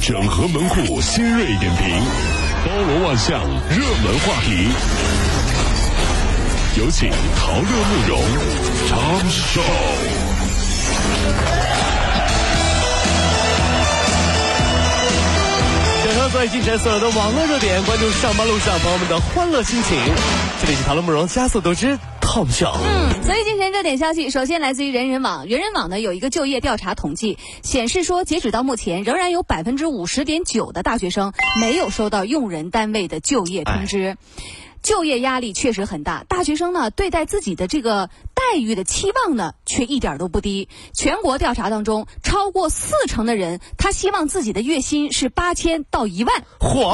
整合门户新锐点评，包罗万象，热门话题。有请陶乐慕容长寿。整合最近所有的网络热点，关注上班路上朋友们的欢乐心情。这里是陶乐慕容加速度之。最近热点消息，首先来自于人人网。人人网呢有一个就业调查统计显示说，截止到目前，仍然有 50.9% 的大学生没有收到用人单位的就业通知。就业压力确实很大，大学生呢对待自己的这个待遇的期望呢却一点都不低。全国调查当中，超过40%的人他希望自己的月薪是8000到1万。嚯！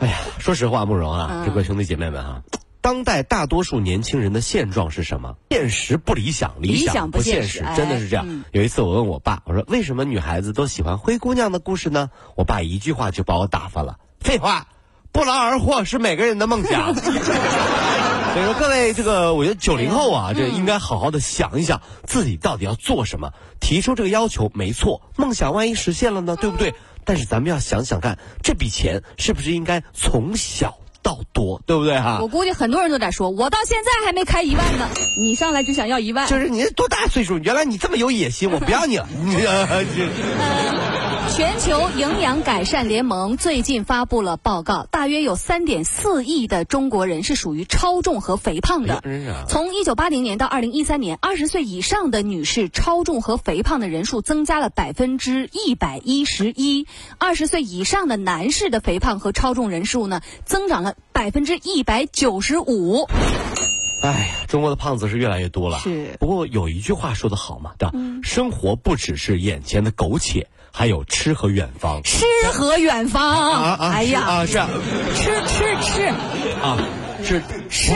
哎呀，说实话，慕容啊，这位兄弟姐妹们啊。当代大多数年轻人的现状是什么？现实不理想，理想不现实，真的是这样。有一次我问我爸，我说为什么女孩子都喜欢灰姑娘的故事呢？我爸一句话就把我打发了。废话，不劳而获是每个人的梦想。所以说各位，这个我觉得90后啊，这应该好好的想一想自己到底要做什么。提出这个要求没错，梦想万一实现了呢，对不对？但是咱们要想想看，这笔钱是不是应该从小到多，对不对哈？我估计很多人都在说，我到现在还没开1万呢，你上来就想要1万，就是你多大岁数？原来你这么有野心，我不要你了。全球营养改善联盟最近发布了报告，大约有 3.4 亿的中国人是属于超重和肥胖的。从1980年到2013年 ,20 岁以上的女士超重和肥胖的人数增加了 111%, 20 岁以上的男士的肥胖和超重人数呢增长了 195%。哎，中国的胖子是越来越多了。是。不过有一句话说得好嘛，对吧？生活不只是眼前的苟且，还有诗和远方。诗和远方。哎呀，是啊，吃啊，是诗，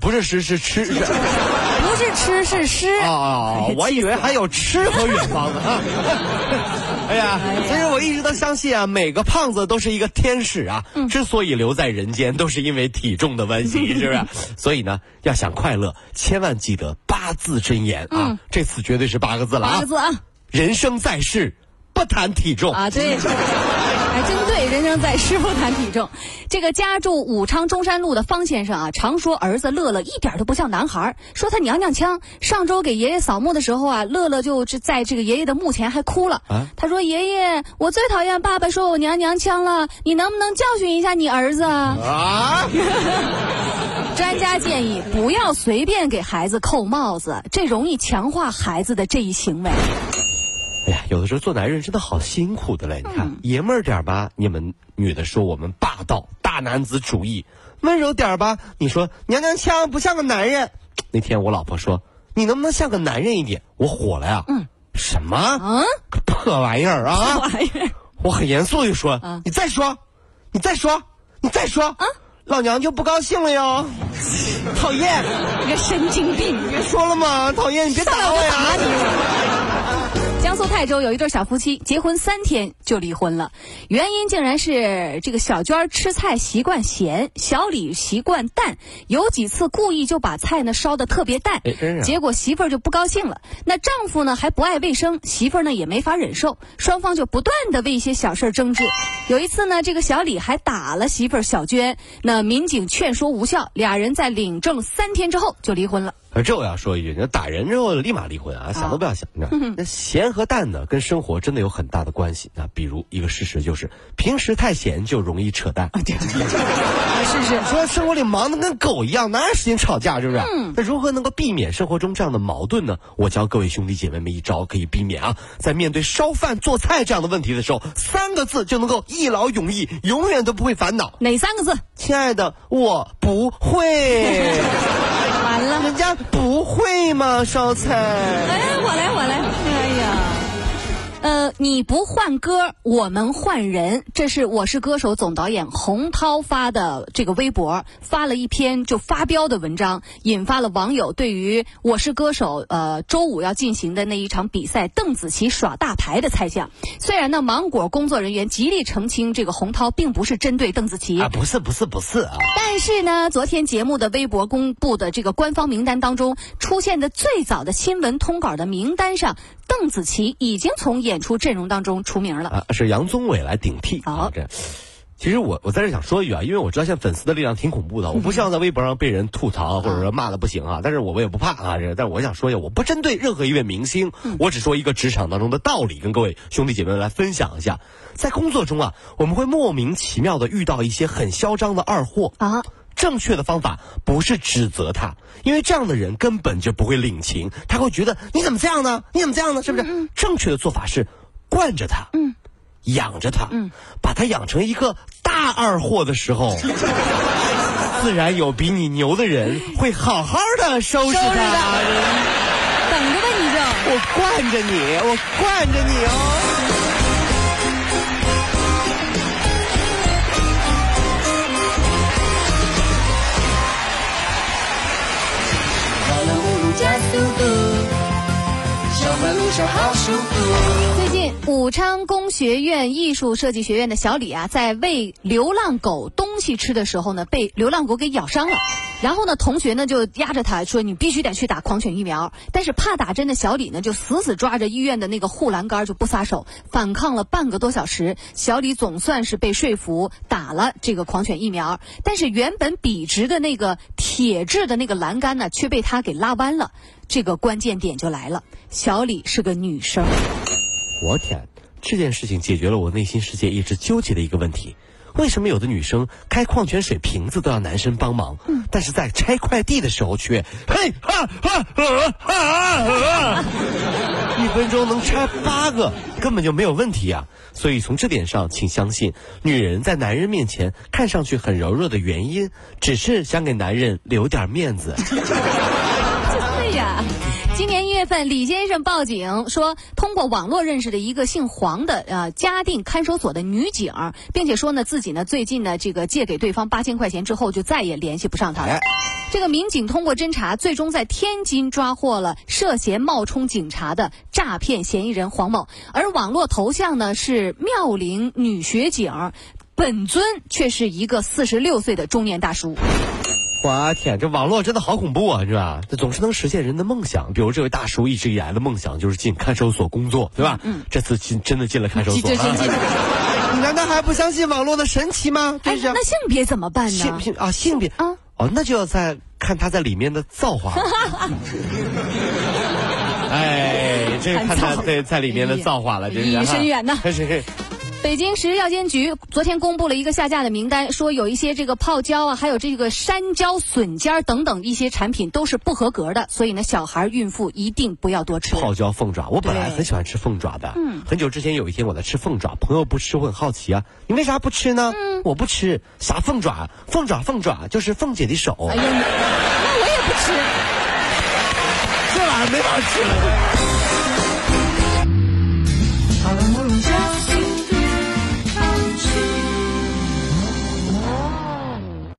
不是诗，是吃。不是吃是诗啊！我以为还有诗和远方呢。哎呀，所以我一直都相信啊，每个胖子都是一个天使啊。之所以留在人间，都是因为体重的关系，是不是？所以呢，要想快乐，千万记得8字真言啊！这次绝对是8个字了啊！8个字啊！人生在世，不谈体重啊！对。还真对，人生在世不谈体重。这个家住武昌中山路的方先生啊，常说儿子乐乐一点都不像男孩，说他娘娘腔。上周给爷爷扫墓的时候啊，乐乐就在这个爷爷的墓前还哭了。他说：“爷爷，我最讨厌爸爸说我娘腔了，你能不能教训一下你儿子啊？”专家建议不要随便给孩子扣帽子，这容易强化孩子的这一行为。哎呀，有的时候做男人真的好辛苦的嘞！你看，爷们儿点儿吧，你们女的说我们霸道、大男子主义；温柔点儿吧，你说娘腔，不像个男人。那天我老婆说：“你能不能像个男人一点？”我火了呀！什么？破玩意儿啊！破玩意儿！我很严肃地说：“你再说，你再说，你再说啊！”老娘就不高兴了哟！讨厌！你个神经病！别说了嘛！讨厌，你别打我呀！江苏泰州有一对小夫妻结婚3天就离婚了，原因竟然是这个小娟吃菜习惯咸，小李习惯淡，有几次故意就把菜呢烧得特别淡，结果媳妇儿就不高兴了。那丈夫呢还不爱卫生，媳妇儿呢也没法忍受，双方就不断的为一些小事争执。有一次呢，这个小李还打了媳妇儿小娟，那民警劝说无效，俩人在领证3天之后就离婚了。而这我要说一句，你打人之后立马离婚啊，想都不要想。那咸和淡呢，跟生活真的有很大的关系。那比如一个事实就是，平时太咸就容易扯淡。是。说生活里忙得跟狗一样，哪有时间吵架，是不是？那如何能够避免生活中这样的矛盾呢？我教各位兄弟姐妹们一招可以避免啊，在面对烧饭、做菜这样的问题的时候，3个字就能够一劳永逸，永远都不会烦恼。哪3个字？亲爱的，我不会。完了，人家不会吗？烧菜。哎，我来。哎呀，你不换歌，我们换人。这是《我是歌手》总导演洪涛发的这个微博，发了一篇就发飙的文章，引发了网友对于《我是歌手》周五要进行的那一场比赛，邓紫棋耍大牌的猜想。虽然呢，芒果工作人员极力澄清，这个洪涛并不是针对邓紫棋啊，不是啊。但是呢，昨天节目的微博公布的这个官方名单当中，出现的最早的新闻通稿的名单上，邓紫棋已经从演出阵容当中除名了，是杨宗纬来顶替。好，这其实我在这想说一句啊，因为我知道现在粉丝的力量挺恐怖的，我不希望在微博上被人吐槽或者说骂的不行啊，但是我也不怕啊。但是我想说一下，我不针对任何一位明星，我只说一个职场当中的道理，跟各位兄弟姐妹来分享一下。在工作中啊，我们会莫名其妙的遇到一些很嚣张的二货啊。正确的方法不是指责他，因为这样的人根本就不会领情，他会觉得你怎么这样呢？你怎么这样呢？是不是？正确的做法是惯着他，养着他，把他养成一个大二货的时候，自然有比你牛的人会好好的收拾他，等着吧你就。我惯着你哦。最近武昌工学院艺术设计学院的小李啊，在喂流浪狗东西吃的时候呢，被流浪狗给咬伤了。然后呢，同学呢就压着他说：“你必须得去打狂犬疫苗。”但是怕打针的小李呢，就死死抓着医院的那个护栏杆就不撒手，反抗了半个多小时。小李总算是被说服打了这个狂犬疫苗，但是原本笔直的那个铁质的那个栏杆呢，却被他给拉弯了。这个关键点就来了，小李是个女生。我天，这件事情解决了我内心世界一直纠结的一个问题。为什么有的女生开矿泉水瓶子都要男生帮忙，但是在拆快递的时候却嘿哈哈哈哈，1分钟能拆8个，根本就没有问题啊！所以从这点上，请相信，女人在男人面前看上去很柔弱的原因，只是想给男人留点面子。对呀。今年1月份，李先生报警说，通过网络认识的一个姓黄的嘉定看守所的女警，并且说呢自己呢最近呢这个借给对方8000块钱之后就再也联系不上他了。这个民警通过侦查，最终在天津抓获了涉嫌冒充警察的诈骗嫌疑人黄某，而网络头像呢是妙龄女学警，本尊却是一个46岁的中年大叔。我天，这网络真的好恐怖啊，是吧？这总是能实现人的梦想，比如这位大叔一直以来的梦想就是进看守所工作，对吧？这次真的进了看守所。你难道还不相信网络的神奇吗？哎，那性别怎么办呢？性别啊，哦，那就要再看他在里面的造化。哎，这看他在里面的造化了，真是深远呐。北京市药监局昨天公布了一个下架的名单，说有一些这个泡椒啊，还有这个山椒、笋尖等等一些产品都是不合格的，所以呢，小孩、孕妇一定不要多吃。泡椒、凤爪，我本来很喜欢吃凤爪的。很久之前有一天我在吃凤爪，朋友不吃，我很好奇啊，你为啥不吃呢？我不吃啥凤爪就是凤姐的手。哎呀，那我也不吃，这玩意儿没法吃了。